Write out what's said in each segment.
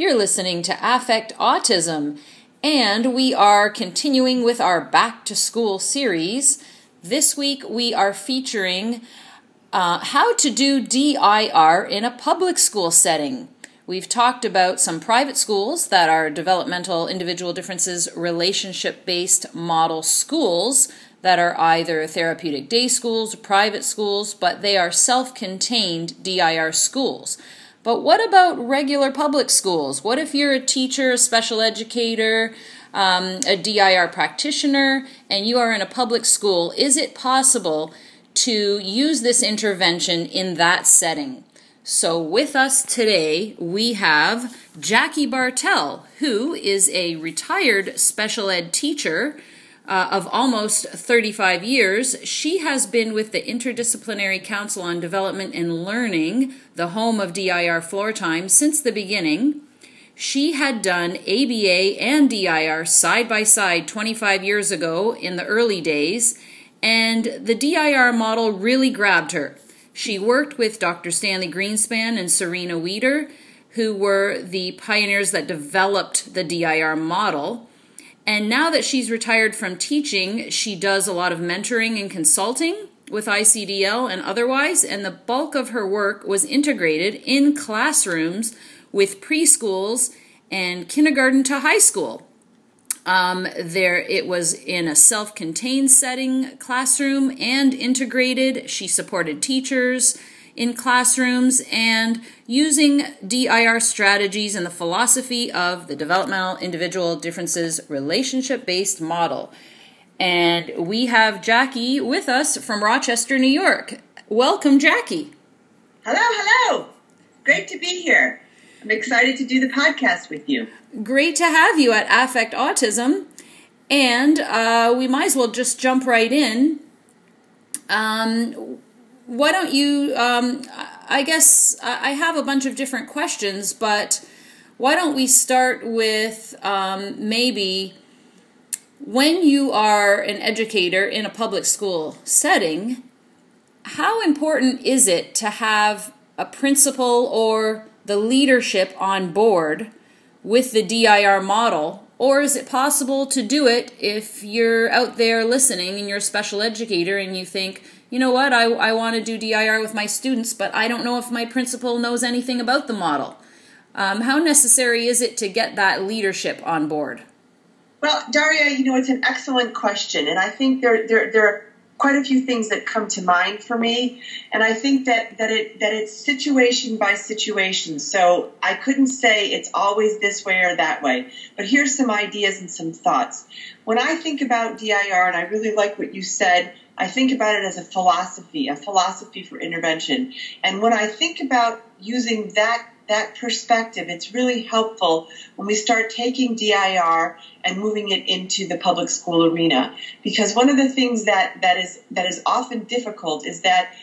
You're listening to Affect Autism, and we are continuing with our Back to School series. This week we are featuring how to do DIR in a public school setting. We've talked about some private schools that are developmental individual differences, relationship-based model schools that are either therapeutic day schools or private schools, but they are self-contained DIR schools. But what about regular public schools? What if you're a teacher, a special educator, a DIR practitioner, and you are in a public school? Is it possible to use this intervention in that setting? So with us today, we have Jackie Bartell, who is a retired special ed teacher of almost 35 years. She has been with the Interdisciplinary Council on Development and Learning, the home of DIR Floortime, since the beginning. She had done ABA and DIR side by side 25 years ago in the early days, and the DIR model really grabbed her. She worked with Dr. Stanley Greenspan and Serena Weider, who were the pioneers that developed the DIR model. And now that she's retired from teaching, she does a lot of mentoring and consulting with ICDL and otherwise, and the bulk of her work was integrated in classrooms with preschools and kindergarten to high school. It was in a self-contained setting, classroom, and integrated. She supported teachers in classrooms and using DIR strategies and the philosophy of the developmental individual differences relationship-based model. And we have Jackie with us from Rochester, New York. Welcome, Jackie. Hello, hello. Great to be here. I'm excited to do the podcast with you. Great to have you at Affect Autism. And we might as well just jump right in. Why don't you, I guess I have a bunch of different questions, but why don't we start with maybe when you are an educator in a public school setting, how important is it to have a principal or the leadership on board with the DIR model? Or is it possible to do it if you're out there listening and you're a special educator and you think, you know what, I want to do DIR with my students, but I don't know if my principal knows anything about the model. How necessary is it to get that leadership on board? Well, Daria, you know, it's an excellent question. And I think there are quite a few things that come to mind for me. And I think that it's situation by situation. So I couldn't say it's always this way or that way. But here's some ideas and some thoughts. When I think about DIR, and I really like what you said, I think about it as a philosophy for intervention. And when I think about using that perspective, it's really helpful when we start taking DIR and moving it into the public school arena. Because one of the things that is often difficult is that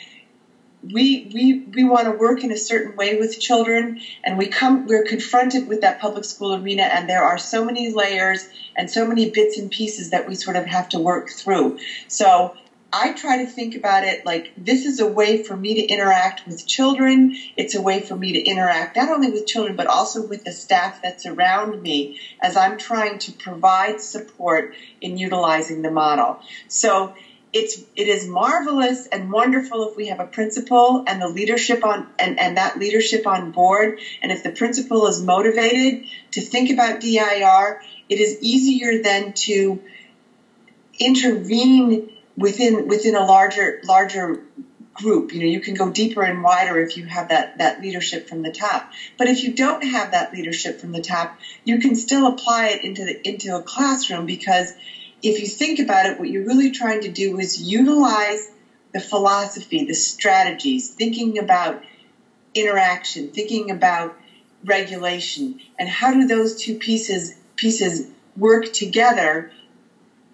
we want to work in a certain way with children, and we're confronted with that public school arena, and there are so many layers and so many bits and pieces that we sort of have to work through. So I try to think about it like this is a way for me to interact with children. It's a way for me to interact not only with children, but also with the staff that's around me as I'm trying to provide support in utilizing the model. So it is marvelous and wonderful if we have a principal and the leadership and that leadership on board. And if the principal is motivated to think about DIR, it is easier then to intervene within a larger group. You know, you can go deeper and wider if you have that leadership from the top. But if you don't have that leadership from the top, you can still apply it into a classroom, because if you think about it, what you're really trying to do is utilize the philosophy, the strategies, thinking about interaction, thinking about regulation, and how do those two pieces work together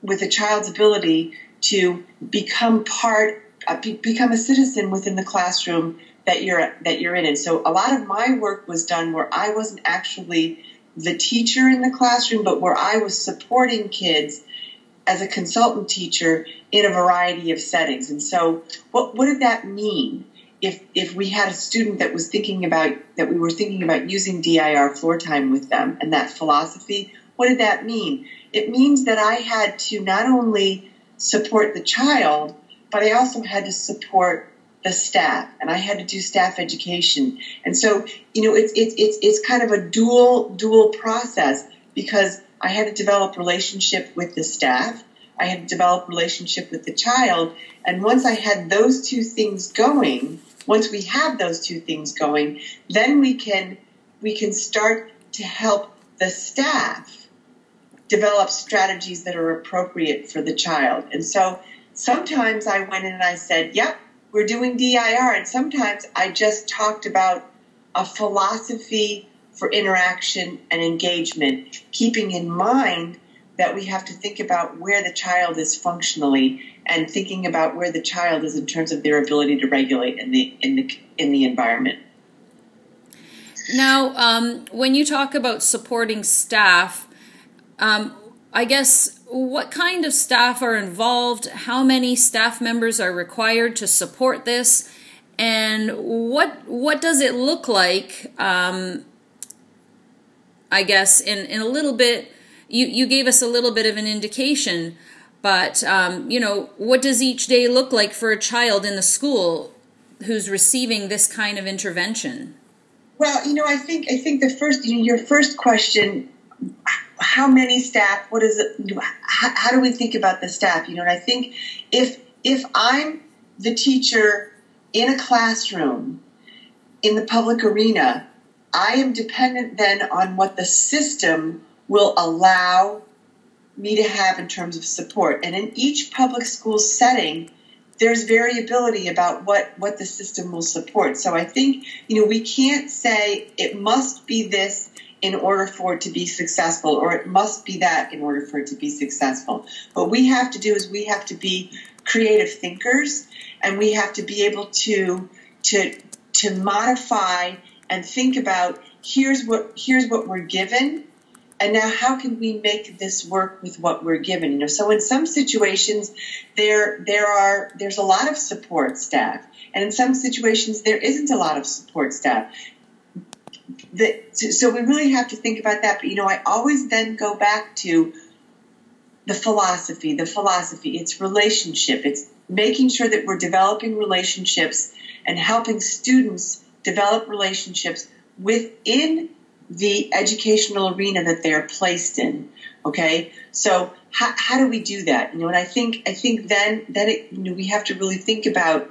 with a child's ability to become a citizen within the classroom that you're in. And so a lot of my work was done where I wasn't actually the teacher in the classroom, but where I was supporting kids as a consultant teacher in a variety of settings. And so what did that mean? if we had a student that was thinking about, that we were thinking about using DIR floor time with them and that philosophy, what did that mean? It means that I had to not only support the child, but I also had to support the staff, and I had to do staff education. And so, you know, it's kind of a dual process, because I had to develop relationship with the staff, I had to develop relationship with the child, and once I had those two things going, once we have those two things going, then we can start to help the staff develop strategies that are appropriate for the child. And so sometimes I went in and I said, yep, we're doing DIR, and sometimes I just talked about a philosophy for interaction and engagement, keeping in mind that we have to think about where the child is functionally and thinking about where the child is in terms of their ability to regulate in the environment. Now, when you talk about supporting staff, I guess what kind of staff are involved? How many staff members are required to support this? And what does it look like, I guess, in a little bit? You gave us a little bit of an indication, but, you know, what does each day look like for a child in the school who's receiving this kind of intervention? Well, you know, I think the first, you know, your first question, how many staff, what is it, how do we think about the staff? You know, and I think if I'm the teacher in a classroom, in the public arena, I am dependent then on what the system will allow me to have in terms of support. And in each public school setting, there's variability about what the system will support. So I think, you know, we can't say it must be this in order for it to be successful, or it must be that in order for it to be successful. What we have to do is we have to be creative thinkers, and we have to be able to modify and think about, here's what we're given, and now how can we make this work with what we're given? You know, so in some situations there's a lot of support staff, and in some situations there isn't a lot of support staff. So we really have to think about that. But, you know, I always then go back to the philosophy. The philosophy, it's relationship. It's making sure that we're developing relationships and helping students develop relationships within the educational arena that they're placed in. Okay, so how do we do that? You know, and I think then it, you know, we have to really think about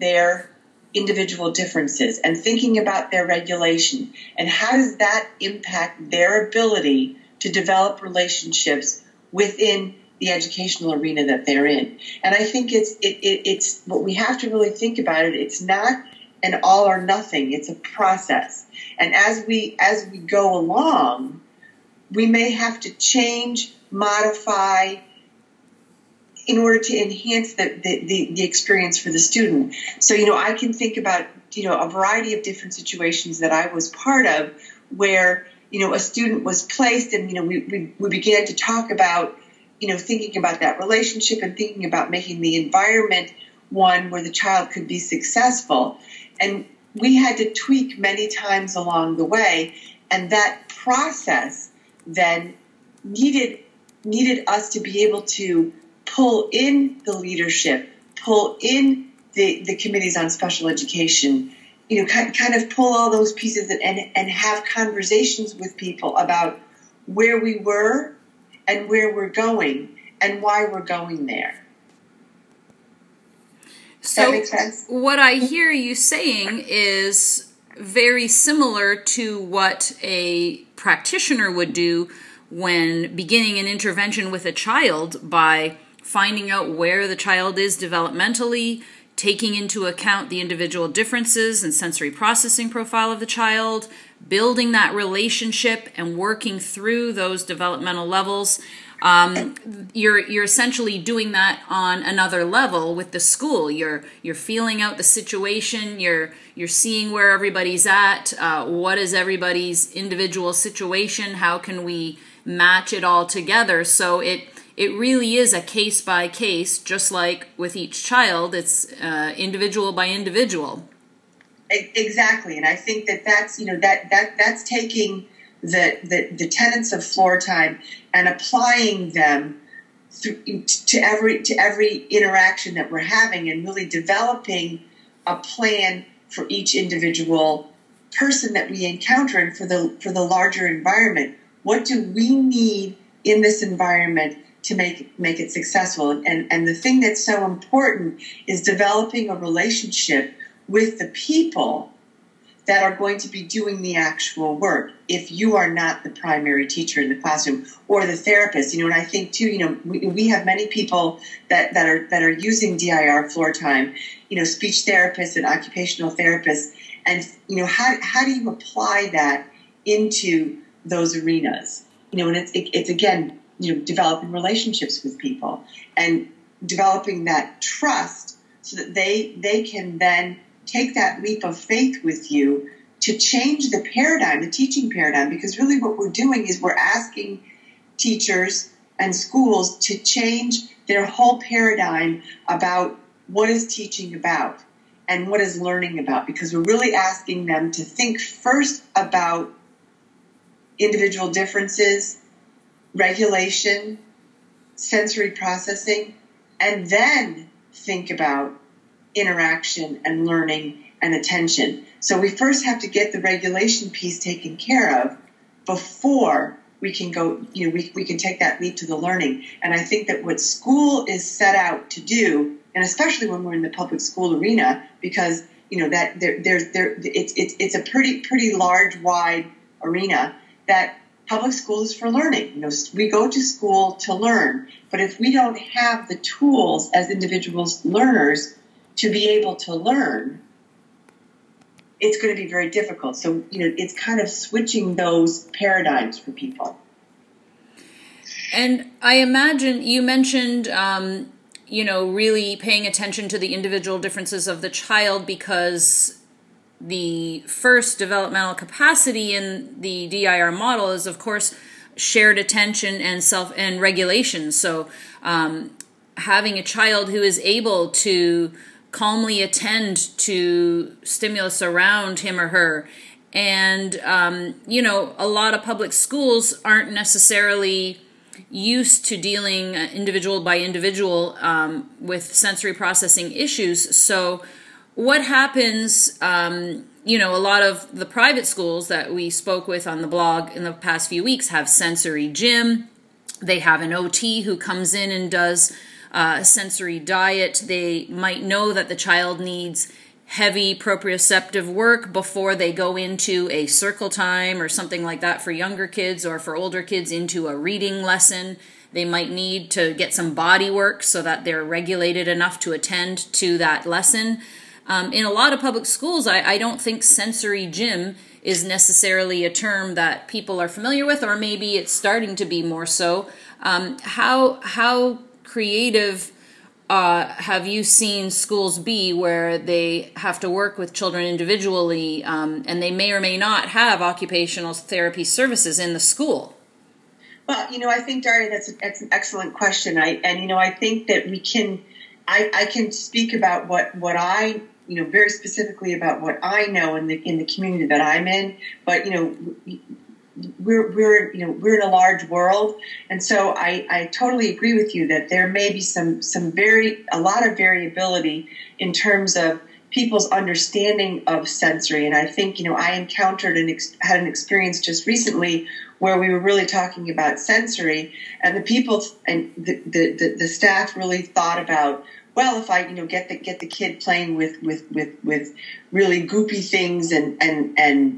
their individual differences and thinking about their regulation, and how does that impact their ability to develop relationships within the educational arena that they're in. And I think it's what we have to really think about it. It's not an all or nothing. It's a process. And as we go along, we may have to change, modify, in order to enhance the experience for the student. So, you know, I can think about, you know, a variety of different situations that I was part of where, you know, a student was placed and, you know, we began to talk about, you know, thinking about that relationship and thinking about making the environment one where the child could be successful. And we had to tweak many times along the way. And that process then needed us to be able to pull in the leadership, pull in the committees on special education, you know, kind of pull all those pieces and have conversations with people about where we were and where we're going and why we're going there. So that makes sense? What I hear you saying is very similar to what a practitioner would do when beginning an intervention with a child, by finding out where the child is developmentally, taking into account the individual differences and sensory processing profile of the child, building that relationship and working through those developmental levels. You're essentially doing that on another level with the school. You're feeling out the situation. You're seeing where everybody's at. What is everybody's individual situation? How can we match it all together? So it it really is a case by case, just like with each child, it's individual by individual. Exactly, and I think that that's, you know, that's taking the tenets of floor time and applying them to every interaction that we're having, and really developing a plan for each individual person that we encounter, and for the larger environment. What do we need in this environment to make it successful? And the thing that's so important is developing a relationship with the people that are going to be doing the actual work, if you are not the primary teacher in the classroom or the therapist. You know, and I think too, you know, we have many people that are using DIR floor time, you know, speech therapists and occupational therapists, and, you know, how do you apply that into those arenas? You know, and it's again, you know, developing relationships with people and developing that trust so that they can then take that leap of faith with you to change the paradigm, the teaching paradigm, because really what we're doing is we're asking teachers and schools to change their whole paradigm about what is teaching about and what is learning about, because we're really asking them to think first about individual differences, regulation, sensory processing, and then think about interaction and learning and attention. So we first have to get the regulation piece taken care of before we can go, you know, we can take that leap to the learning. And I think that what school is set out to do, and especially when we're in the public school arena, because, you know, that it's a pretty large, wide arena, that public school is for learning. You know, we go to school to learn, but if we don't have the tools as individuals, learners, to be able to learn, it's going to be very difficult. So, you know, it's kind of switching those paradigms for people. And I imagine you mentioned, you know, really paying attention to the individual differences of the child, because the first developmental capacity in the DIR model is, of course, shared attention and self and regulation. So having a child who is able to calmly attend to stimulus around him or her. And, you know, a lot of public schools aren't necessarily used to dealing individual by individual with sensory processing issues. So what happens, you know, a lot of the private schools that we spoke with on the blog in the past few weeks have sensory gym. They have an OT who comes in and does sensory diet. They might know that the child needs heavy proprioceptive work before they go into a circle time or something like that for younger kids, or for older kids into a reading lesson. They might need to get some body work so that they're regulated enough to attend to that lesson. In a lot of public schools, I don't think sensory gym is necessarily a term that people are familiar with, or maybe it's starting to be more so. How creative have you seen schools be where they have to work with children individually, and they may or may not have occupational therapy services in the school? Well, you know, I think, Daria, that's an excellent question. And, you know, I think that we can, I can speak about what I, you know, very specifically about what I know in the community that I'm in, but, you know, we're in a large world, and so I totally agree with you that there may be a lot of variability in terms of people's understanding of sensory. And I think, you know, I encountered and had an experience just recently where we were really talking about sensory, and the people and the staff really thought about, well, if I, you know, get the kid playing with really goopy things and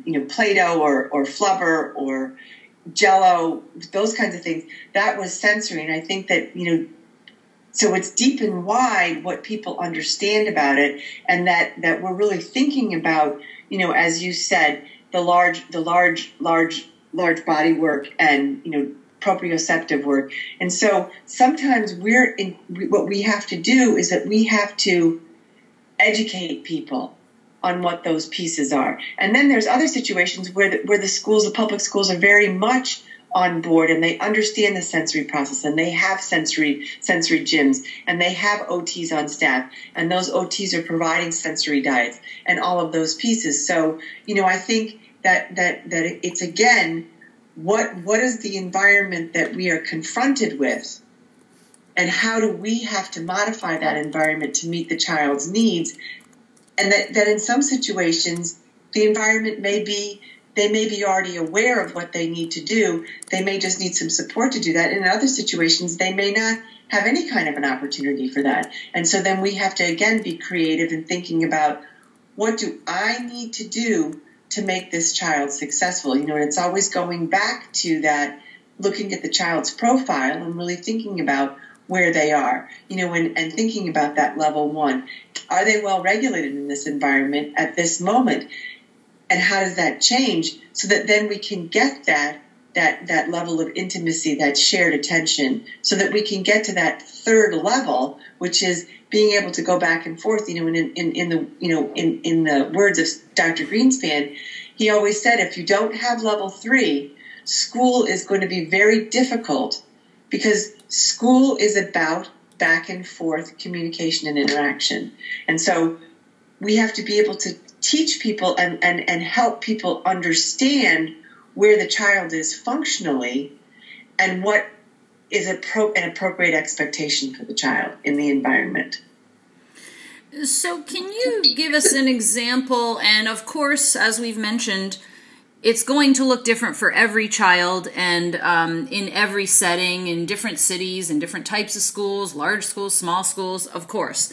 you know, Play-Doh or flubber or Jell-O, those kinds of things, that was sensory. And I think that, you know, so it's deep and wide what people understand about it, and that we're really thinking about, you know, as you said, the large body work and, you know, proprioceptive work. And so sometimes what we have to do is that we have to educate people on what those pieces are. And then there's other situations where the public schools are very much on board, and they understand the sensory process, and they have sensory gyms, and they have OTs on staff, and those OTs are providing sensory diets and all of those pieces. So, you know, I think that it's, again, what is the environment that we are confronted with, and how do we have to modify that environment to meet the child's needs? And that in some situations, the environment may be, they may be already aware of what they need to do. They may just need some support to do that. In other situations, they may not have any kind of an opportunity for that. And so then we have to, again, be creative in thinking about, what do I need to do to make this child successful? You know, and it's always going back to that, looking at the child's profile and really thinking about where they are, you know, and thinking about that level one. Are they well regulated in this environment at this moment? And how does that change, so that then we can get that level of intimacy, that shared attention, so that we can get to that third level, which is being able to go back and forth. You know, in the words of Dr. Greenspan, he always said, if you don't have level three, school is going to be very difficult, because school is about back and forth communication and interaction. And so we have to be able to teach people and help people understand where the child is functionally and what is an appropriate expectation for the child in the environment. So can you give us an example? And of course, as we've mentioned, it's going to look different for every child and in every setting, in different cities, in different types of schools, large schools, small schools, of course.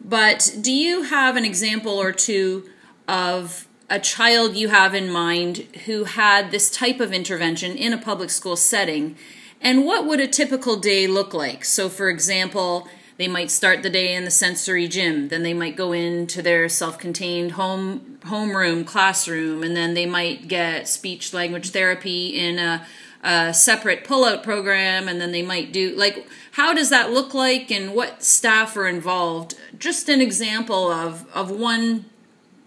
But do you have an example or two of a child you have in mind who had this type of intervention in a public school setting? And what would a typical day look like? So, for example, they might start the day in the sensory gym, then they might go into their self-contained homeroom classroom, and then they might get speech language therapy in a separate pull-out program, and then they might do, like, how does that look like, and what staff are involved? Just an example of one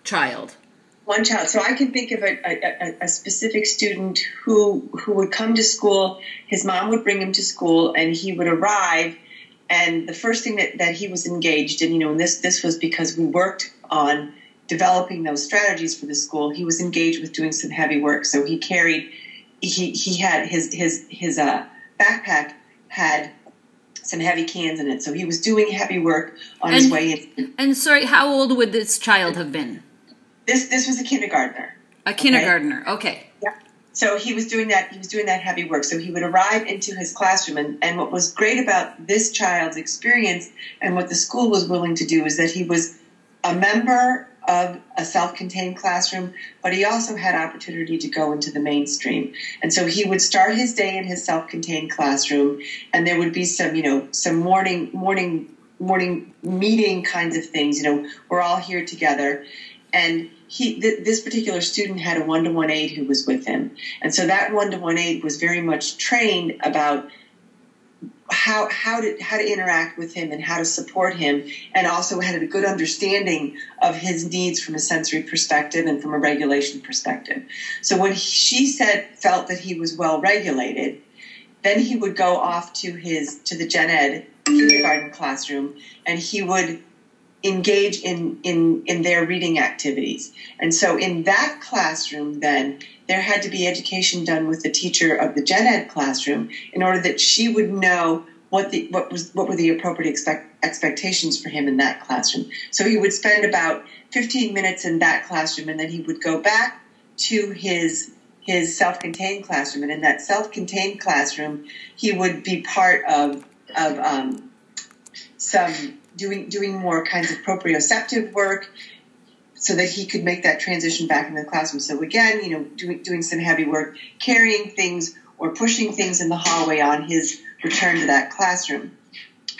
child. One child. So I can think of a specific student who would come to school. His mom would bring him to school, and he would arrive, and the first thing that he was engaged in, you know, and this was because we worked on developing those strategies for the school, he was engaged with doing some heavy work. So he had his backpack had some heavy cans in it. So he was doing heavy work on his way in. And sorry, how old would this child have been? This was a kindergartner. A kindergartner, okay. Yeah. So he was doing that heavy work. So he would arrive into his classroom, and what was great about this child's experience and what the school was willing to do is that he was a member of a self-contained classroom, but he also had opportunity to go into the mainstream. And so he would start his day in his self-contained classroom, and there would be some, you know, some morning meeting kinds of things. You know, we're all here together. And this particular student had a one-to-one aide who was with him. And so that one-to-one aide was very much trained about how to interact with him and how to support him, and also had a good understanding of his needs from a sensory perspective and from a regulation perspective. So when she felt that he was well-regulated, then he would go off to the gen ed kindergarten classroom, and he would engage in their reading activities. And so in that classroom, then there had to be education done with the teacher of the gen ed classroom in order that she would know what were the appropriate expectations for him in that classroom. So he would spend about 15 minutes in that classroom, and then he would go back to his self-contained classroom. And in that self-contained classroom, he would be part of some doing more kinds of proprioceptive work, so that he could make that transition back in the classroom. So again, you know, doing some heavy work, carrying things or pushing things in the hallway on his return to that classroom.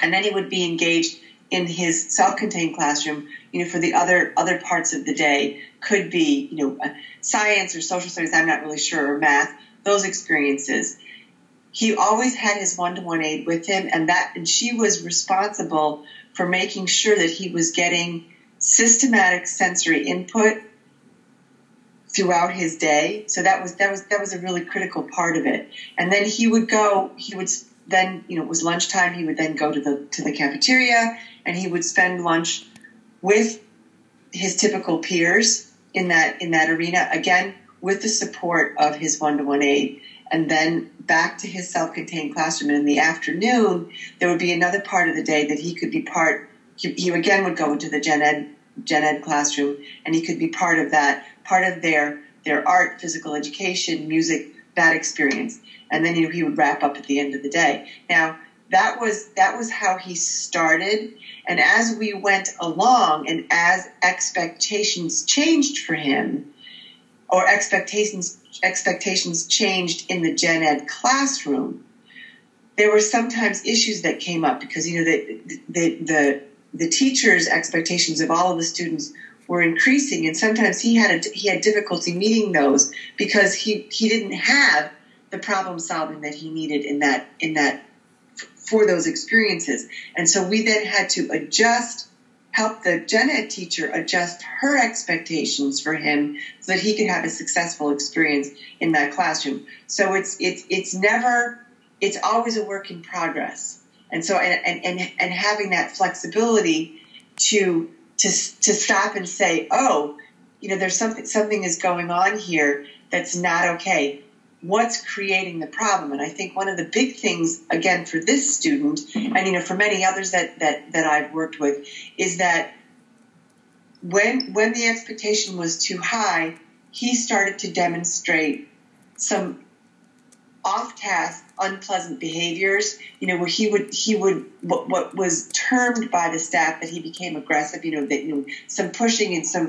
And then he would be engaged in his self-contained classroom, you know, for the other parts of the day. Could be, you know, science or social studies, I'm not really sure, or math, those experiences. He always had his one-to-one aide with him, and she was responsible for making sure that he was getting systematic sensory input throughout his day. So that was a really critical part of it. And then he would, it was lunchtime. He would then go to the cafeteria, and he would spend lunch with his typical peers in that arena, again, with the support of his one-to-one aide, and then back to his self-contained classroom. And in the afternoon, there would be another part of the day that he could be part. He again would go into the gen ed classroom, and he could be part of that, part of their art, physical education, music, that experience. And then he would wrap up at the end of the day. Now, that was how he started. And as we went along, and as expectations changed for him, or expectations changed in the gen ed classroom, there were sometimes issues that came up because, the teacher's expectations of all of the students were increasing. And sometimes he had difficulty meeting those because he didn't have the problem solving that he needed in that for those experiences. And so we then had to help the gen ed teacher adjust her expectations for him so that he could have a successful experience in that classroom. So it's always a work in progress. And so, and having that flexibility to stop and say, oh, there's something is going on here that's not okay. What's creating the problem? And I think one of the big things, again, for this student, and for many others that I've worked with, is that when the expectation was too high, he started to demonstrate some off-task, unpleasant behaviors, where he would, what was termed by the staff that he became aggressive, some pushing and some,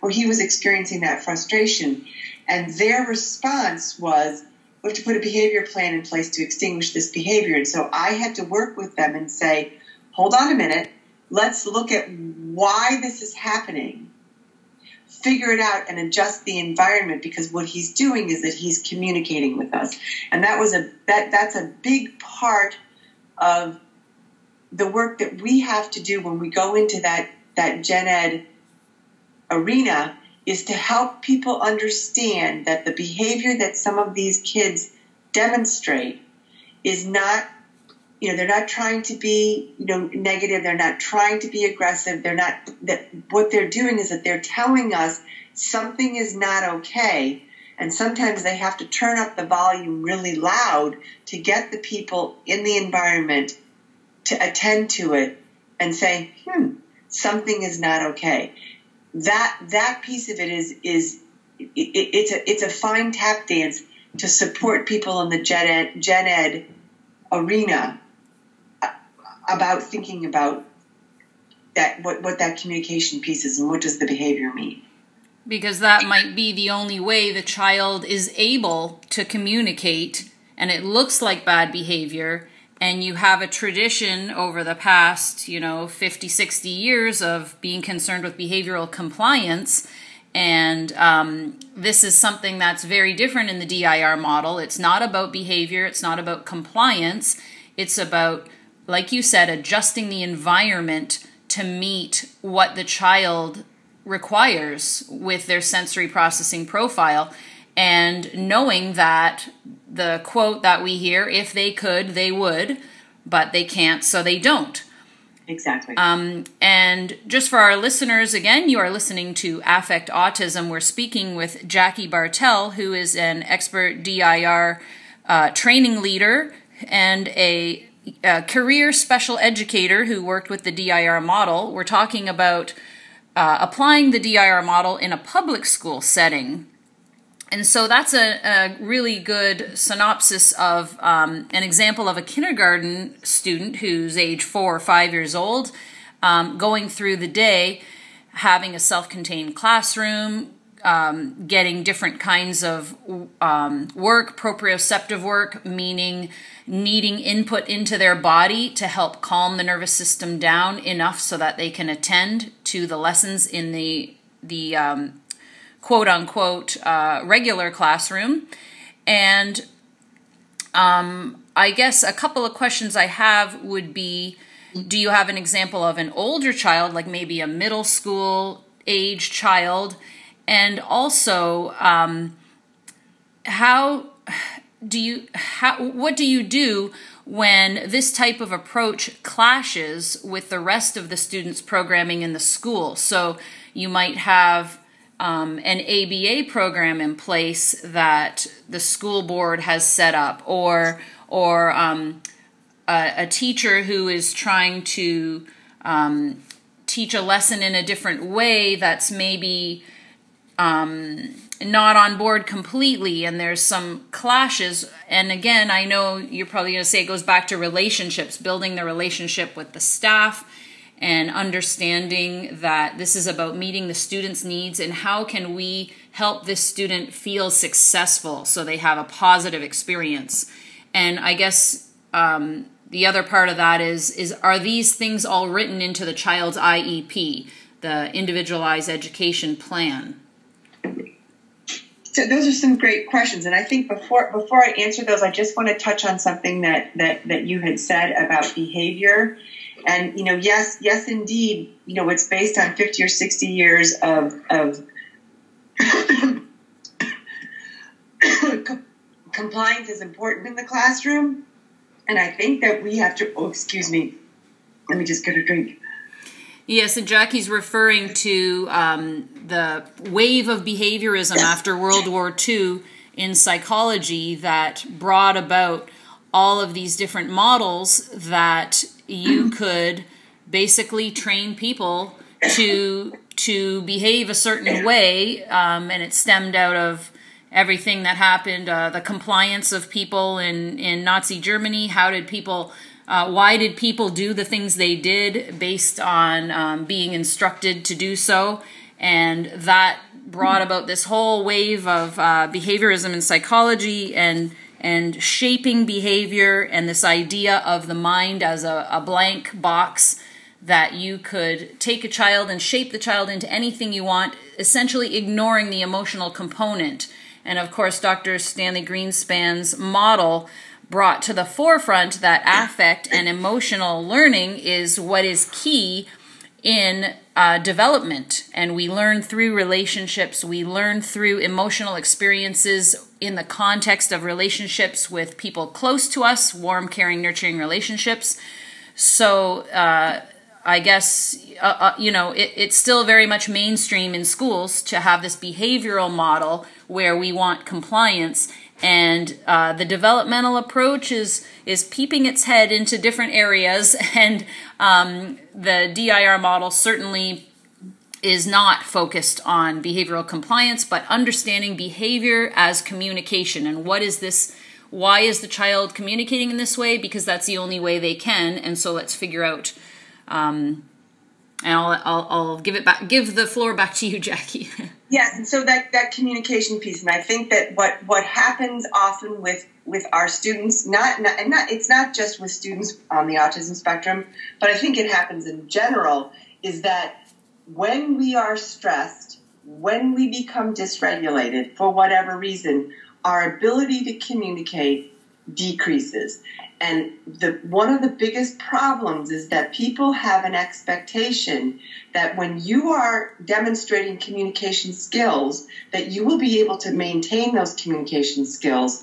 where he was experiencing that frustration. And their response was, we have to put a behavior plan in place to extinguish this behavior. And so I had to work with them and say, hold on a minute, let's look at why this is happening, figure it out, and adjust the environment, because what he's doing is that he's communicating with us. And that's a big part of the work that we have to do when we go into that gen ed arena, is to help people understand that the behavior that some of these kids demonstrate is not, they're not trying to be, negative. They're not trying to be aggressive. What they're doing is that they're telling us something is not okay. And sometimes they have to turn up the volume really loud to get the people in the environment to attend to it and say, something is not okay. That piece of it is a fine tap dance to support people in the gen ed arena about thinking about that, what that communication piece is and what does the behavior mean. Because that might be the only way the child is able to communicate, and it looks like bad behavior, and you have a tradition over the past, 50, 60 years of being concerned with behavioral compliance. And this is something that's very different in the DIR model. It's not about behavior. It's not about compliance. It's about, like you said, adjusting the environment to meet what the child requires with their sensory processing profile. And knowing that the quote that we hear, if they could, they would, but they can't, so they don't. Exactly. And just for our listeners, again, you are listening to Affect Autism. We're speaking with Jackie Bartell, who is an expert DIR training leader and a career special educator who worked with the DIR model. We're talking about applying the DIR model in a public school setting. And so that's a really good synopsis of an example of a kindergarten student who's age 4 or 5 years old, going through the day, having a self-contained classroom, getting different kinds of work, proprioceptive work, meaning needing input into their body to help calm the nervous system down enough so that they can attend to the lessons in the quote-unquote regular classroom. And I guess a couple of questions I have would be, do you have an example of an older child, like maybe a middle school age child, And also, what do you do when this type of approach clashes with the rest of the students' programming in the school? So you might have an ABA program in place that the school board has set up, or a teacher who is trying to teach a lesson in a different way that's maybe not on board completely, and there's some clashes. And again, I know you're probably going to say it goes back to relationships, building the relationship with the staff and understanding that this is about meeting the student's needs and how can we help this student feel successful so they have a positive experience. And I guess the other part of that is are these things all written into the child's IEP, the Individualized Education Plan? So those are some great questions. And I think before I answer those, I just want to touch on something that you had said about behavior. And, yes, indeed, it's based on 50 or 60 years of compliance is important in the classroom. And I think that we have to, excuse me, let me just get a drink. Yes, and Jackie's referring to the wave of behaviorism after World War II in psychology that brought about all of these different models that you could basically train people to behave a certain way, and it stemmed out of everything that happened, the compliance of people in Nazi Germany. How did people... why did people do the things they did based on being instructed to do so? And that brought about this whole wave of behaviorism in psychology and shaping behavior, and this idea of the mind as a blank box that you could take a child and shape the child into anything you want, essentially ignoring the emotional component. And of course, Dr. Stanley Greenspan's model brought to the forefront that affect and emotional learning is what is key in development. And we learn through relationships. We learn through emotional experiences in the context of relationships with people close to us, warm, caring, nurturing relationships. So I guess, it's still very much mainstream in schools to have this behavioral model where we want compliance. And the developmental approach is peeping its head into different areas, and the DIR model certainly is not focused on behavioral compliance, but understanding behavior as communication. And what is this? Why is the child communicating in this way? Because that's the only way they can. And so let's figure out. And I'll give the floor back to you, Jackie. Yes, and so that communication piece, and I think that what happens often with our students, it's not just with students on the autism spectrum, but I think it happens in general, is that when we are stressed, when we become dysregulated for whatever reason, our ability to communicate decreases. And one of the biggest problems is that people have an expectation that when you are demonstrating communication skills, that you will be able to maintain those communication skills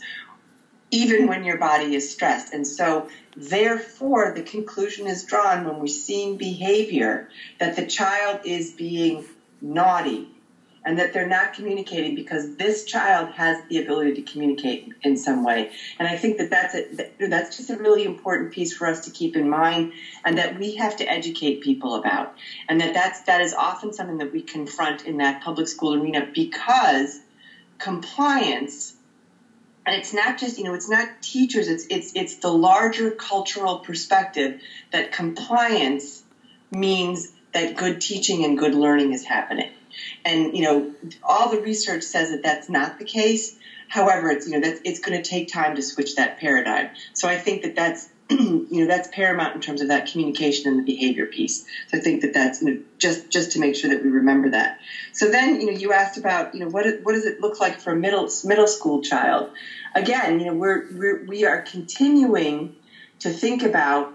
even when your body is stressed. And so, therefore, the conclusion is drawn when we're seeing behavior that the child is being naughty and that they're not communicating because this child has the ability to communicate in some way. And I think that's just a really important piece for us to keep in mind, and that we have to educate people about. And that is often something that we confront in that public school arena, because compliance, and it's not just, it's not teachers, it's the larger cultural perspective that compliance means that good teaching and good learning is happening. And, all the research says that that's not the case. However, it's going to take time to switch that paradigm. So I think that that's, that's paramount in terms of that communication and the behavior piece. So I think that that's, just to make sure that we remember that. So then, you asked about, what does it look like for a middle school child? Again, we are continuing to think about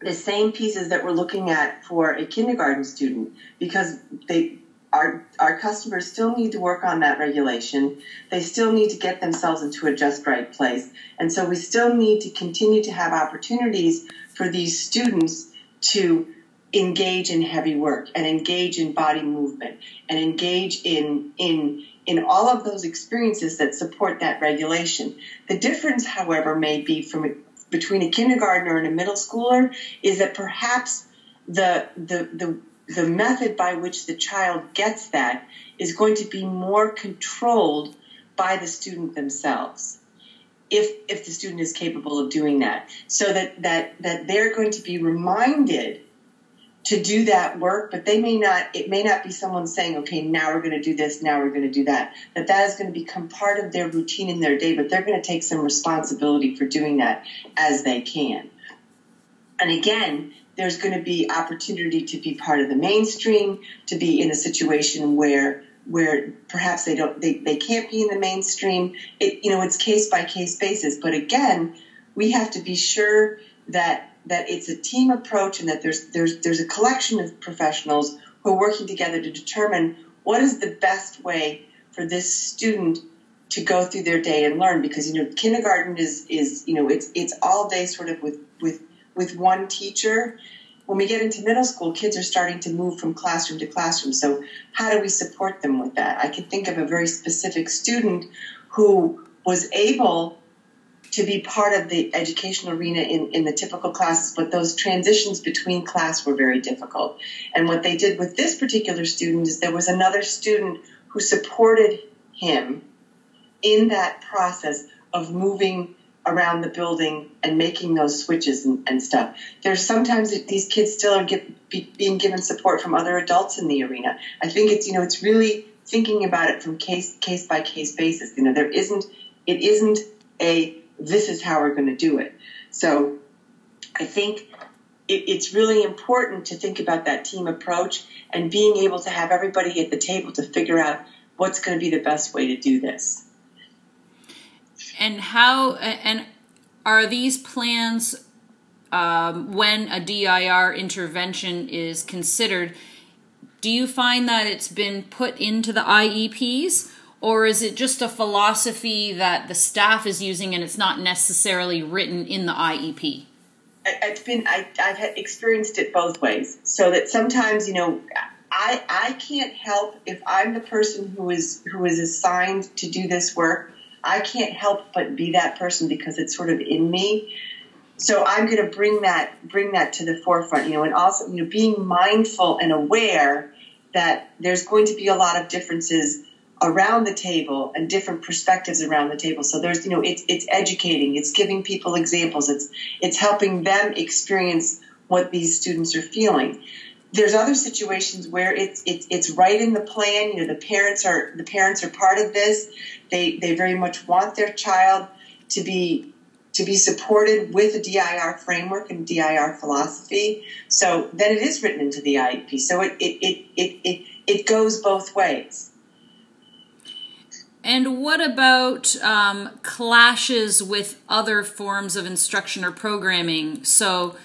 the same pieces that we're looking at for a kindergarten student, because Our customers still need to work on that regulation. They still need to get themselves into a just right place. And so we still need to continue to have opportunities for these students to engage in heavy work and engage in body movement and engage in all of those experiences that support that regulation. The difference, however, may be between a kindergartner and a middle schooler is that perhaps the method by which the child gets that is going to be more controlled by the student themselves, if the student is capable of doing that, so that they're going to be reminded to do that work, but it may not be someone saying, okay, now we're going to do this, now we're going to do that, that is going to become part of their routine in their day, but they're going to take some responsibility for doing that as they can. And again, there's going to be opportunity to be part of the mainstream, to be in a situation where perhaps they can't be in the mainstream. It's case by case basis. But again, we have to be sure that it's a team approach and that there's a collection of professionals who are working together to determine what is the best way for this student to go through their day and learn. Because kindergarten is it's all day sort of with one teacher. When we get into middle school, kids are starting to move from classroom to classroom. So how do we support them with that? I could think of a very specific student who was able to be part of the educational arena in the typical classes, but those transitions between class were very difficult. And what they did with this particular student is there was another student who supported him in that process of moving around the building and making those switches and stuff. There's sometimes these kids still are being given support from other adults in the arena. I think it's really thinking about it from case by case basis. It isn't a this is how we're going to do it. So I think it's really important to think about that team approach and being able to have everybody at the table to figure out what's going to be the best way to do this. And are these plans, when a DIR intervention is considered, do you find that it's been put into the IEPs, or is it just a philosophy that the staff is using and it's not necessarily written in the IEP? I've experienced it both ways, so that sometimes, I can't help if I'm the person who is assigned to do this work. I can't help but be that person because it's sort of in me. So I'm going to bring that to the forefront, and also, being mindful and aware that there's going to be a lot of differences around the table and different perspectives around the table. So there's, it's educating, it's giving people examples, it's helping them experience what these students are feeling. There's other situations where it's right in the plan. The parents are part of this. They very much want their child to be supported with a DIR framework and DIR philosophy. So then it is written into the IEP. So it goes both ways. And what about clashes with other forms of instruction or programming? So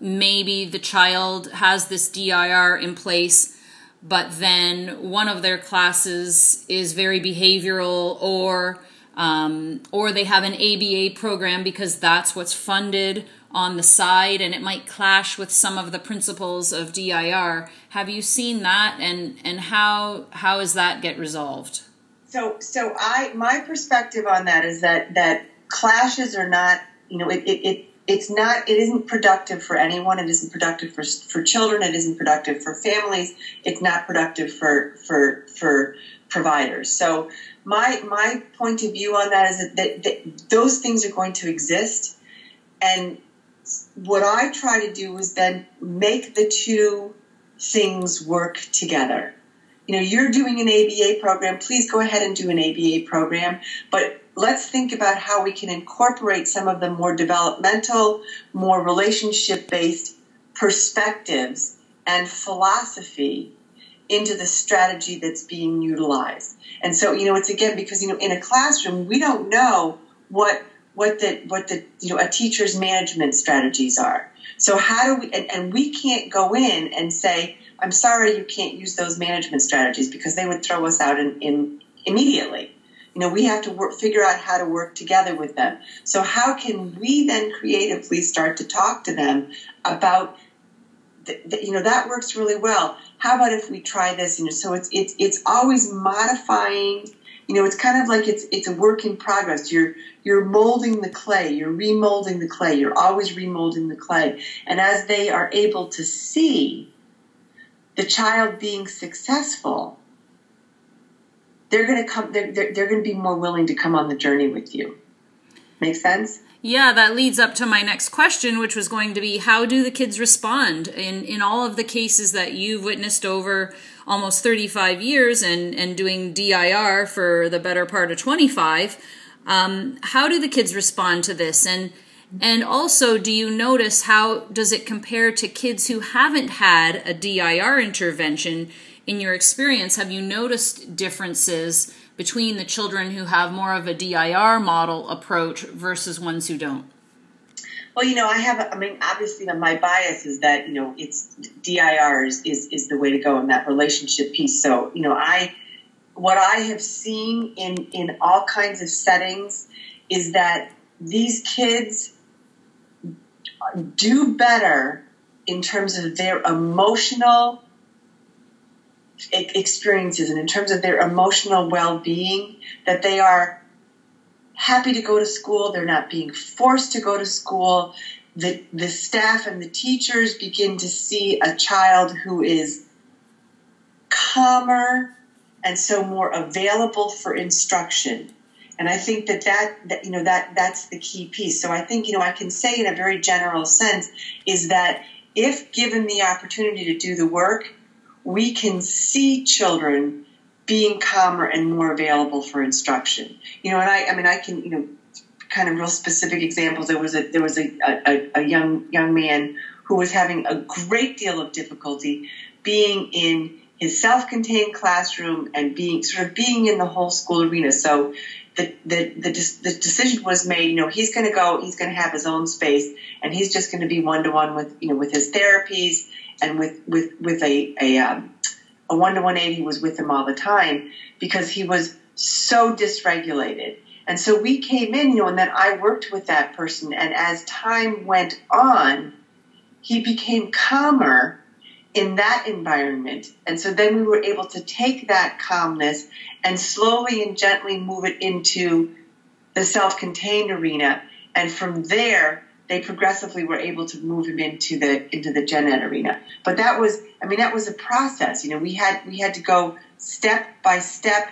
maybe the child has this DIR in place, but then one of their classes is very behavioral, or they have an ABA program because that's what's funded on the side, and it might clash with some of the principles of DIR. Have you seen that, and how does that get resolved? So my perspective on that is that clashes are not, it isn't productive for anyone. It isn't productive for children. It isn't productive for families. It's not productive for providers. So my point of view on that is that those things are going to exist. And what I try to do is then make the two things work together. You're doing an ABA program. Please go ahead and do an ABA program. But let's think about how we can incorporate some of the more developmental, more relationship-based perspectives and philosophy into the strategy that's being utilized. And so, it's again, because, in a classroom, we don't know what what the you know, a teacher's management strategies are. So how do we, and we can't go in and say, I'm sorry, you can't use those management strategies, because they would throw us out in immediately. You know, we have to figure out how to work together with them. So how can we then creatively start to talk to them about, you know, that works really well. How about if we try this? You know, so it's always modifying. You know, it's kind of like it's a work in progress. You're molding the clay. You're remolding the clay. You're always remolding the clay. And as they are able to see the child being successful, they're going to come. They're going to be more willing to come on the journey with you. Make sense? Yeah, that leads up to my next question, which was going to be, how do the kids respond in all of the cases that you've witnessed over almost 35 years and doing DIR for the better part of 25? How do the kids respond to this? And also, do you notice, how does it compare to kids who haven't had a DIR intervention? In your experience, have you noticed differences between the children who have more of a DIR model approach versus ones who don't? Well, you know, obviously my bias is that, you know, it's DIR is the way to go in that relationship piece. So, you know, what I have seen in all kinds of settings is that these kids do better in terms of their emotional experiences and in terms of their emotional well-being, that they are happy to go to school. They're not being forced to go to school. The staff and the teachers begin to see a child who is calmer and so more available for instruction. And I think that's the key piece. So I think, you know, I can say in a very general sense is that if given the opportunity to do the work, we can see children being calmer and more available for instruction. You know, and I can, you know, kind of real specific examples. There was a young man who was having a great deal of difficulty being in his self-contained classroom and being in the whole school arena. So the decision was made, you know, he's going to have his own space, and he's just going to be one-to-one with, you know, with his therapies. And with a one-to-one aide who was with him all the time, because he was so dysregulated. And so we came in, you know, and then I worked with that person. And as time went on, he became calmer in that environment. And so then we were able to take that calmness and slowly and gently move it into the self-contained arena. And from there, they progressively were able to move him into the gen ed arena. But that was a process. You know, we had to go step by step.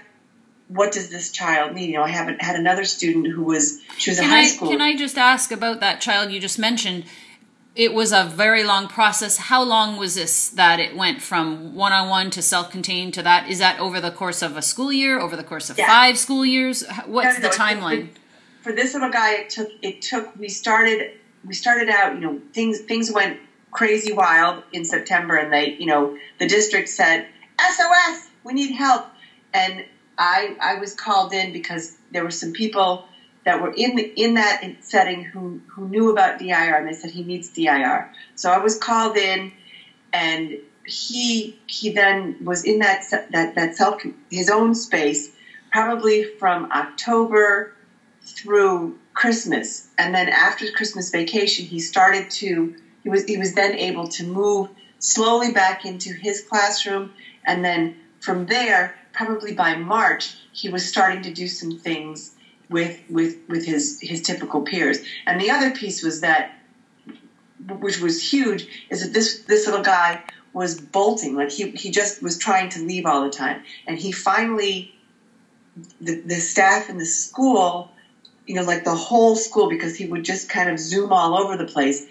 What does this child need? You know, I haven't had another student she was in high school. Can I just ask about that child you just mentioned? It was a very long process. How long was this that it went from one-on-one to self-contained to that? Is that over the course of a school year, over the course of 5 school years? What's the timeline? For this little guy, we started out, you know, things went crazy wild in September, and they, you know, the district said, SOS, we need help. And I was called in because there were some people that were in that setting who knew about DIR, and they said, he needs DIR. So I was called in, and he then was in that self, his own space, probably from October through Christmas, and then after Christmas vacation, he was then able to move slowly back into his classroom, and then from there, probably by March, he was starting to do some things with his typical peers. And the other piece was that, which was huge, is that this little guy was bolting, like he just was trying to leave all the time, and he finally, the staff in the school, you know, like the whole school, because he would just kind of zoom all over the place.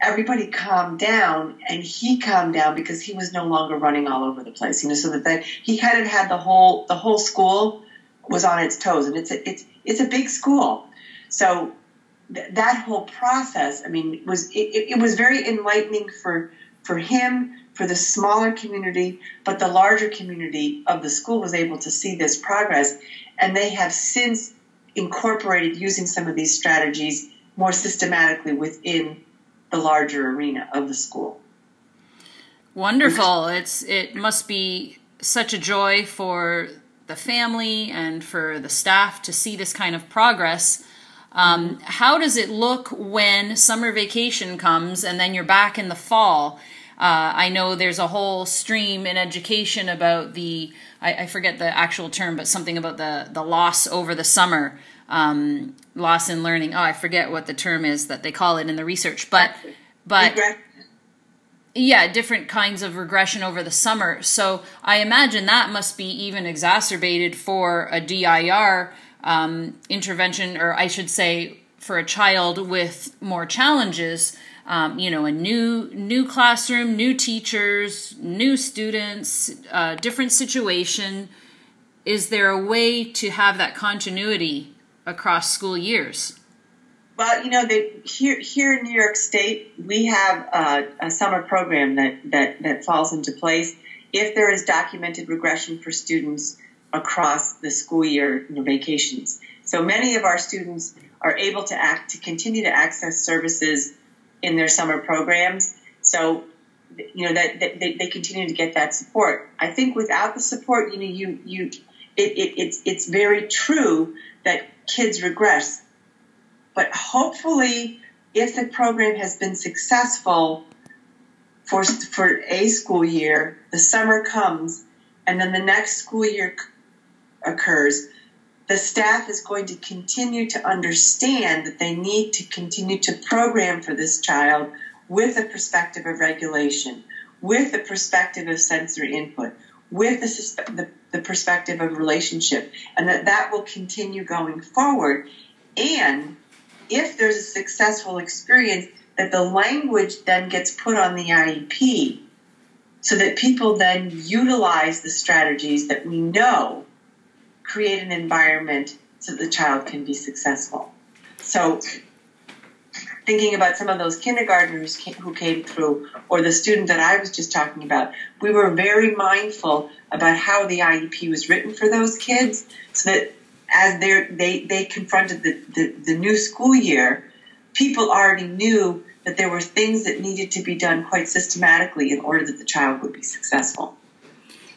Everybody calmed down, and he calmed down because he was no longer running all over the place. You know, so that he kind of had the whole school was on its toes, and it's a big school. So that whole process, I mean, it was very enlightening for him, for the smaller community, but the larger community of the school was able to see this progress, and they have since incorporated using some of these strategies more systematically within the larger arena of the school. Wonderful. It must be such a joy for the family and for the staff to see this kind of progress. How does it look when summer vacation comes and then you're back in the fall? I know there's a whole stream in education about the, I forget the actual term, but something about the loss over the summer, loss in learning. Oh, I forget what the term is that they call it in the research, but yeah, different kinds of regression over the summer. So I imagine that must be even exacerbated for a DIR intervention, or I should say for a child with more challenges. A new classroom, new teachers, new students, different situation. Is there a way to have that continuity across school years? Well, here in New York State, we have a summer program that falls into place if there is documented regression for students across the school year vacations. So many of our students are able to continue to access services in their summer programs, so that they continue to get that support. I think without the support, it's very true that kids regress. But hopefully, if the program has been successful for a school year, the summer comes, and then the next school year occurs. The staff is going to continue to understand that they need to continue to program for this child with a perspective of regulation, with the perspective of sensory input, with the perspective of relationship, and that will continue going forward. And if there's a successful experience, that the language then gets put on the IEP so that people then utilize the strategies that we know create an environment so that the child can be successful. So thinking about some of those kindergartners who came through, or the student that I was just talking about, we were very mindful about how the IEP was written for those kids so that as they confronted the new school year, people already knew that there were things that needed to be done quite systematically in order that the child would be successful.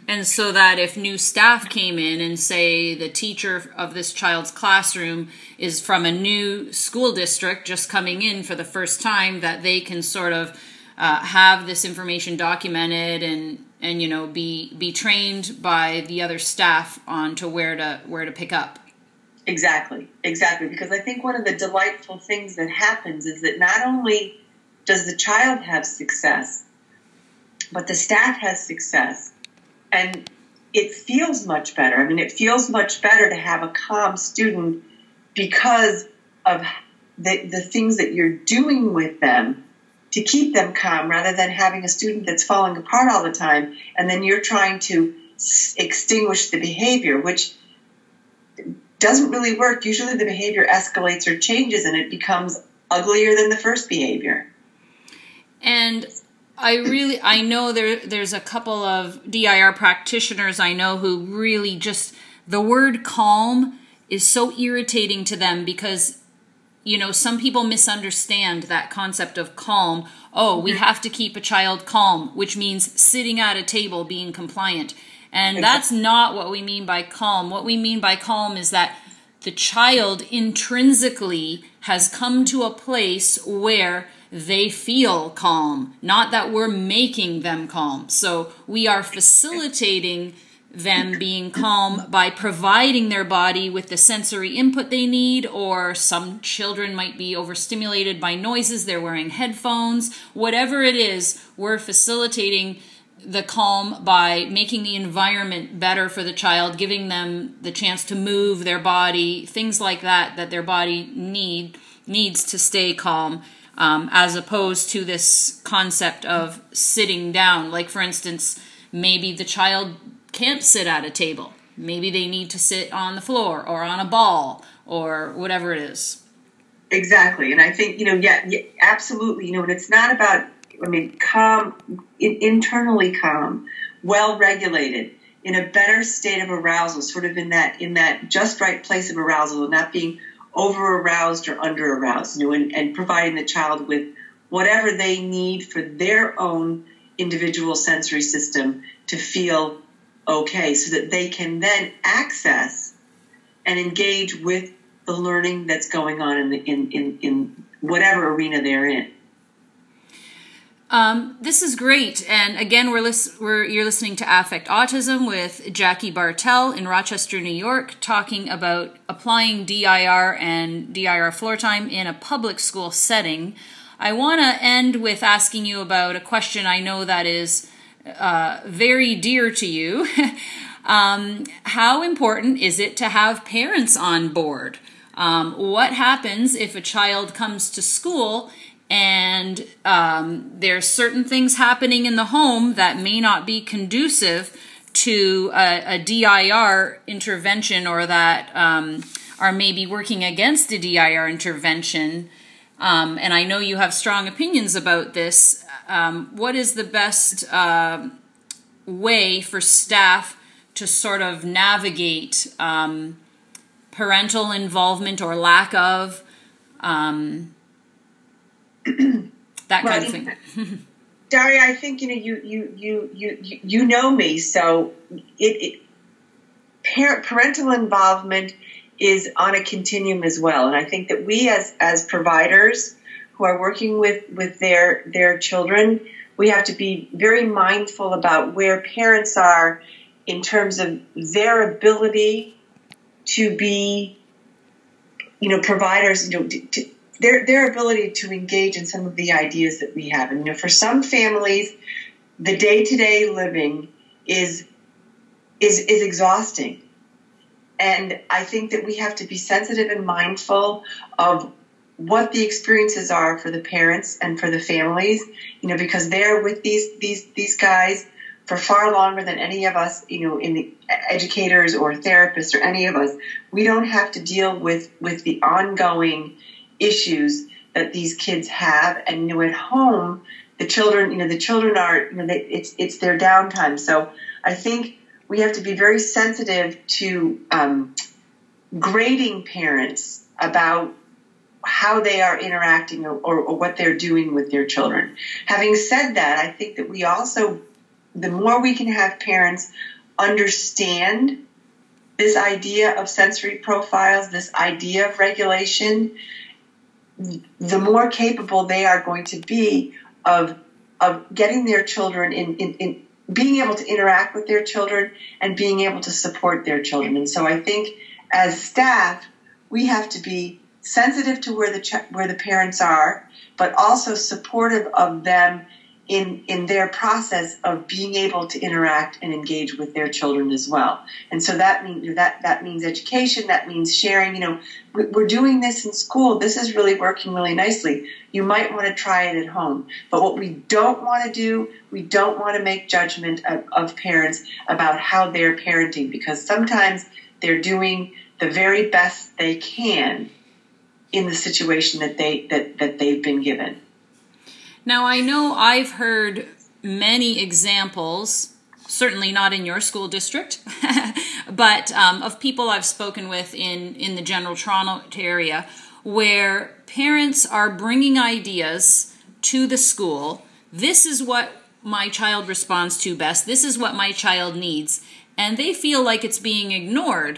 And so that if new staff came in and say the teacher of this child's classroom is from a new school district just coming in for the first time, that they can sort of have this information documented and be trained by the other staff on to where to pick up. Exactly. Because I think one of the delightful things that happens is that not only does the child have success, but the staff has success. And it feels much better. I mean, it feels much better to have a calm student because of the things that you're doing with them to keep them calm, rather than having a student that's falling apart all the time, and then you're trying to extinguish the behavior, which doesn't really work. Usually the behavior escalates or changes, and it becomes uglier than the first behavior. And I know there's a couple of DIR practitioners I know who really just, the word calm is so irritating to them because, some people misunderstand that concept of calm. Oh, we have to keep a child calm, which means sitting at a table being compliant. And that's not what we mean by calm. What we mean by calm is that the child intrinsically has come to a place where they feel calm, not that we're making them calm. So we are facilitating them being calm by providing their body with the sensory input they need, or some children might be overstimulated by noises, they're wearing headphones, whatever it is, we're facilitating the calm by making the environment better for the child, giving them the chance to move their body, things like that their body needs to stay calm. As opposed to this concept of sitting down. Like, for instance, maybe the child can't sit at a table. Maybe they need to sit on the floor or on a ball or whatever it is. Exactly. And I think, absolutely. And it's not about, calm, internally calm, well-regulated. in a better state of arousal, sort of in that just right place of arousal, and not being over-aroused or under-aroused, you know, and providing the child with whatever they need for their own individual sensory system to feel okay, so that they can then access and engage with the learning that's going on in whatever arena they're in. This is great, and again, you're listening to Affect Autism with Jackie Bartell in Rochester, New York, talking about applying DIR and DIR Floortime in a public school setting. I want to end with asking you about a question I know that is very dear to you. How important is it to have parents on board? What happens if a child comes to school and there's certain things happening in the home that may not be conducive to a DIR intervention, or that are maybe working against a DIR intervention? And I know you have strong opinions about this. What is the best way for staff to sort of navigate parental involvement or lack of that kind of thing? Daria, I think you know me, so parental involvement is on a continuum as well, and I think that we as providers who are working with their children, we have to be very mindful about where parents are in terms of their ability to be, providers, to their ability to engage in some of the ideas that we have. And for some families, the day-to-day living is exhausting. And I think that we have to be sensitive and mindful of what the experiences are for the parents and for the families, because they're with these guys for far longer than any of us, in the educators or therapists or any of us. We don't have to deal with the ongoing issues that these kids have, and at home, the children are, it's their downtime. So I think we have to be very sensitive to grading parents about how they are interacting or what they're doing with their children. Having said that, I think that we also, the more we can have parents understand this idea of sensory profiles, this idea of regulation, the more capable they are going to be of getting their children in being able to interact with their children and being able to support their children. And so I think as staff, we have to be sensitive to where the parents are, but also supportive of them in their process of being able to interact and engage with their children as well. And so that means education, that means sharing. We're doing this in school. This is really working really nicely. You might want to try it at home. But what we don't want to do, we don't want to make judgment of parents about how they're parenting, because sometimes they're doing the very best they can in the situation that they've been given. Now, I know I've heard many examples, certainly not in your school district, but of people I've spoken with in the general Toronto area, where parents are bringing ideas to the school. This is what my child responds to best. This is what my child needs. And they feel like it's being ignored.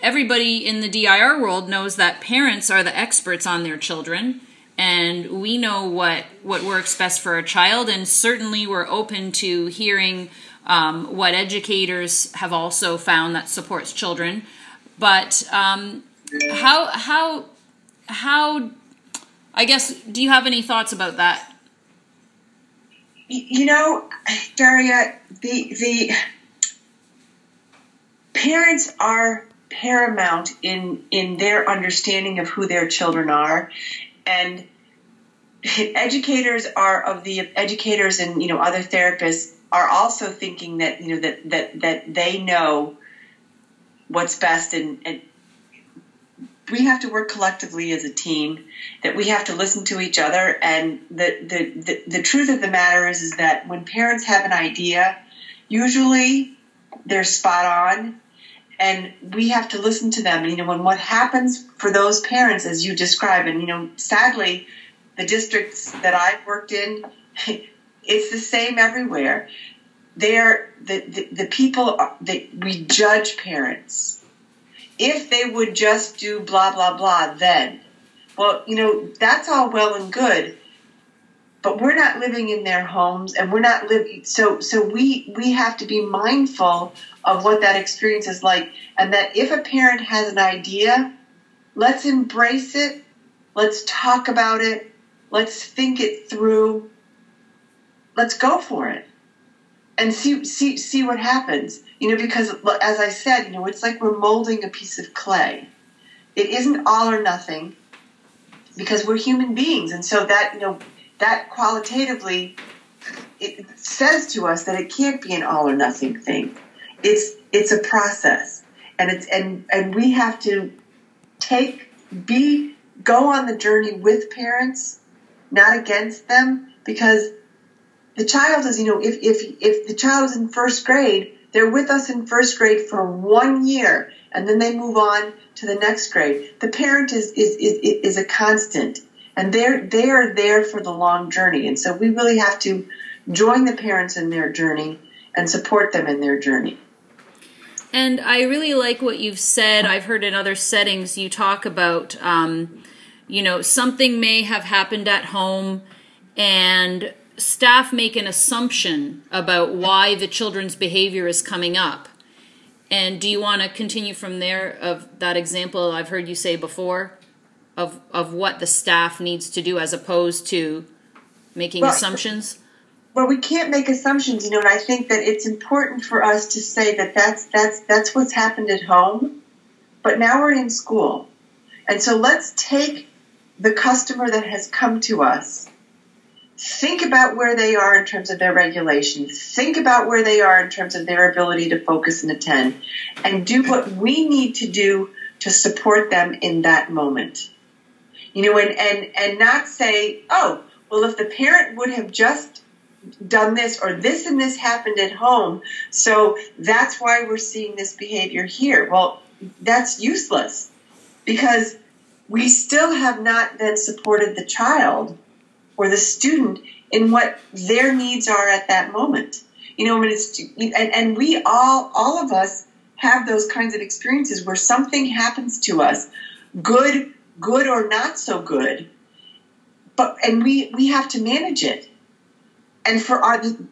Everybody in the DIR world knows that parents are the experts on their children, and we know what works best for a child, and certainly we're open to hearing what educators have also found that supports children. But how I guess, do you have any thoughts about that? Daria, the parents are paramount in their understanding of who their children are, and educators and other therapists are also thinking that that they know what's best, and we have to work collectively as a team, that we have to listen to each other. And the truth of the matter is that when parents have an idea, usually they're spot on, and we have to listen to them. You know, when what happens for those parents, as you describe, and, you know, sadly, the districts that I've worked in, it's the same everywhere. They're the people that we judge parents. If they would just do blah, blah, blah, then. Well, you know, that's all well and good, but we're not living in their homes, and we're not living. So we have to be mindful of what that experience is like, and that if a parent has an idea, let's embrace it. Let's talk about it. Let's think it through. Let's go for it and see what happens. You know, because as I said, you know, it's like we're molding a piece of clay. It isn't all or nothing, because we're human beings, and so that, you know, that qualitatively, it says to us that it can't be an all or nothing thing. It's a process, and it's we have to go on the journey with parents, not against them, because the child is, you know, if the child is in first grade, they're with us in first grade for 1 year, and then they move on to the next grade. The parent is a constant. And they are there for the long journey. And so we really have to join the parents in their journey and support them in their journey. And I really like what you've said. I've heard in other settings you talk about, you know, something may have happened at home and staff make an assumption about why the children's behavior is coming up. And do you want to continue from there of that example I've heard you say before? Of what the staff needs to do as opposed to making assumptions? Well, we can't make assumptions, you know, and I think that it's important for us to say that that's what's happened at home, but now we're in school. And so let's take the customer that has come to us, think about where they are in terms of their regulation, think about where they are in terms of their ability to focus and attend, and do what we need to do to support them in that moment. You know, and not say, oh, well, if the parent would have just done this, or this and this happened at home, so that's why we're seeing this behavior here. Well, that's useless, because we still have not then supported the child or the student in what their needs are at that moment. You know, and we all of us have those kinds of experiences where something happens to us, good or not so good, and we have to manage it. And for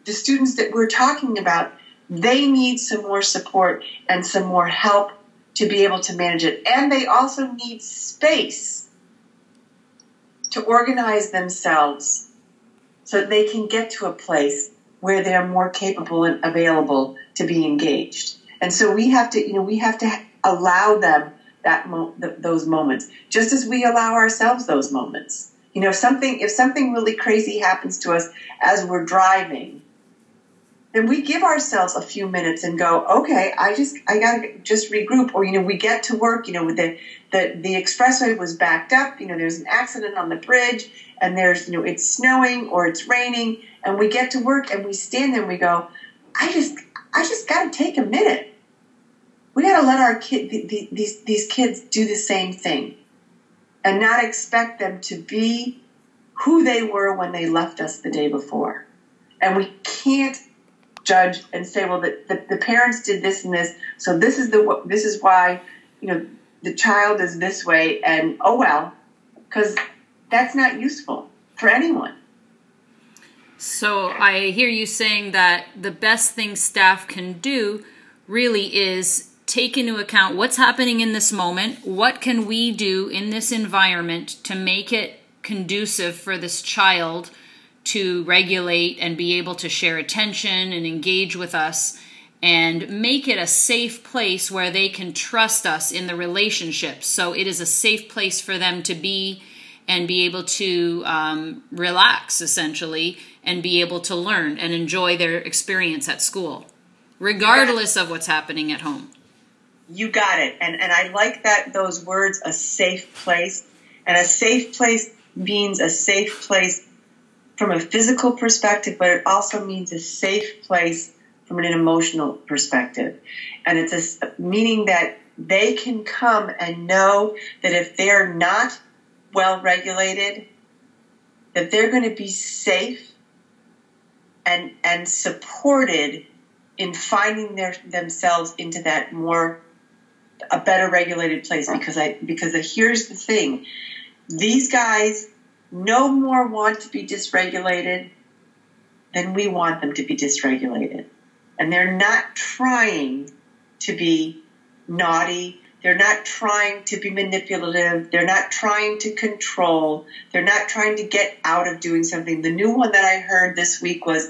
the students that we're talking about, they need some more support and some more help to be able to manage it. And they also need space to organize themselves so that they can get to a place where they're more capable and available to be engaged. And so we have to, you know, allow them those moments, just as we allow ourselves those moments. You know, if something really crazy happens to us as we're driving, then we give ourselves a few minutes and go, okay, I gotta just regroup. Or, you know, we get to work, you know, the expressway was backed up, you know, there's an accident on the bridge, and there's, you know, it's snowing or it's raining, and we get to work and we stand there and we go, I just got to take a minute. We got to let our these kids do the same thing, and not expect them to be who they were when they left us the day before. And we can't judge and say, well, the parents did this and this, so this is why, you know, the child is this way, and oh well, because that's not useful for anyone. So I hear you saying that the best thing staff can do really is take into account what's happening in this moment, what can we do in this environment to make it conducive for this child to regulate and be able to share attention and engage with us, and make it a safe place where they can trust us in the relationship. So it is a safe place for them to be and be able to relax, essentially, and be able to learn and enjoy their experience at school, regardless of what's happening at home. You got it. And I like that, those words, a safe place. And a safe place means a safe place from a physical perspective, but it also means a safe place from an emotional perspective. And it's a meaning that they can come and know that if they're not well regulated, that they're going to be safe and supported in finding themselves into that a better regulated place. Because here's the thing, these guys no more want to be dysregulated than we want them to be dysregulated. And they're not trying to be naughty. They're not trying to be manipulative. They're not trying to control. They're not trying to get out of doing something. The new one that I heard this week was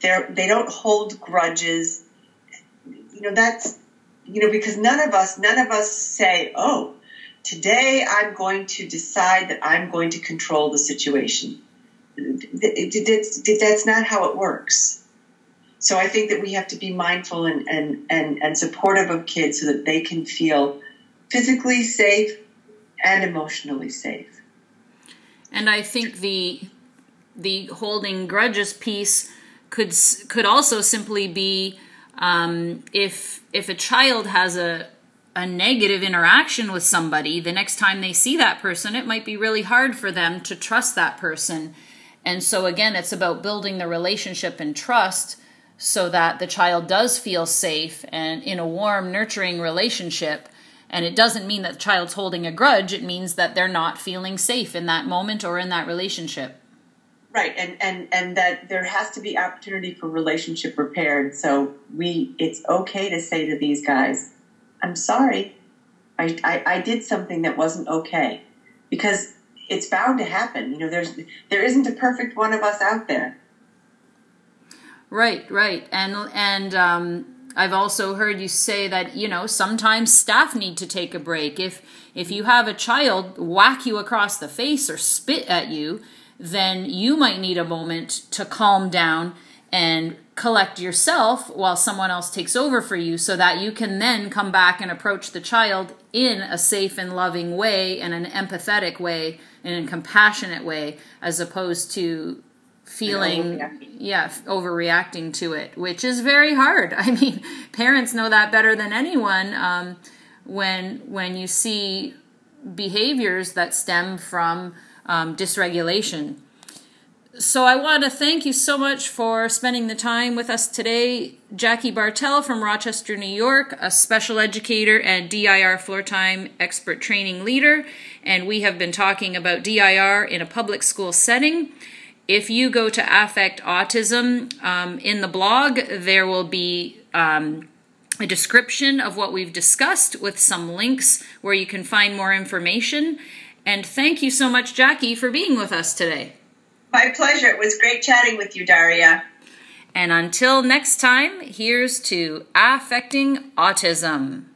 they don't hold grudges. Because none of us say, oh, today I'm going to decide that I'm going to control the situation. That's not how it works. So I think that we have to be mindful and supportive of kids so that they can feel physically safe and emotionally safe. And I think the holding grudges piece could also simply be if a child has a negative interaction with somebody, the next time they see that person, it might be really hard for them to trust that person. And so again, it's about building the relationship and trust so that the child does feel safe and in a warm, nurturing relationship. And it doesn't mean that the child's holding a grudge. It means that they're not feeling safe in that moment or in that relationship. Right. And that there has to be opportunity for relationship repair. And so it's okay to say to these guys, I'm sorry, I did something that wasn't okay, because it's bound to happen. There isn't a perfect one of us out there. Right. And I've also heard you say that, sometimes staff need to take a break. If you have a child whack you across the face or spit at you, then you might need a moment to calm down and collect yourself while someone else takes over for you, so that you can then come back and approach the child in a safe and loving way, and an empathetic way, and a compassionate way, as opposed to feeling overreacting to it, which is very hard. I mean, parents know that better than anyone. When you see behaviors that stem from dysregulation. So I want to thank you so much for spending the time with us today, Jackie Bartell from Rochester, New York, a special educator and DIR Floortime expert training leader. And we have been talking about DIR in a public school setting. If you go to Affect Autism in the blog, there will be a description of what we've discussed with some links where you can find more information. And thank you so much, Jackie, for being with us today. My pleasure. It was great chatting with you, Daria. And until next time, here's to affecting autism.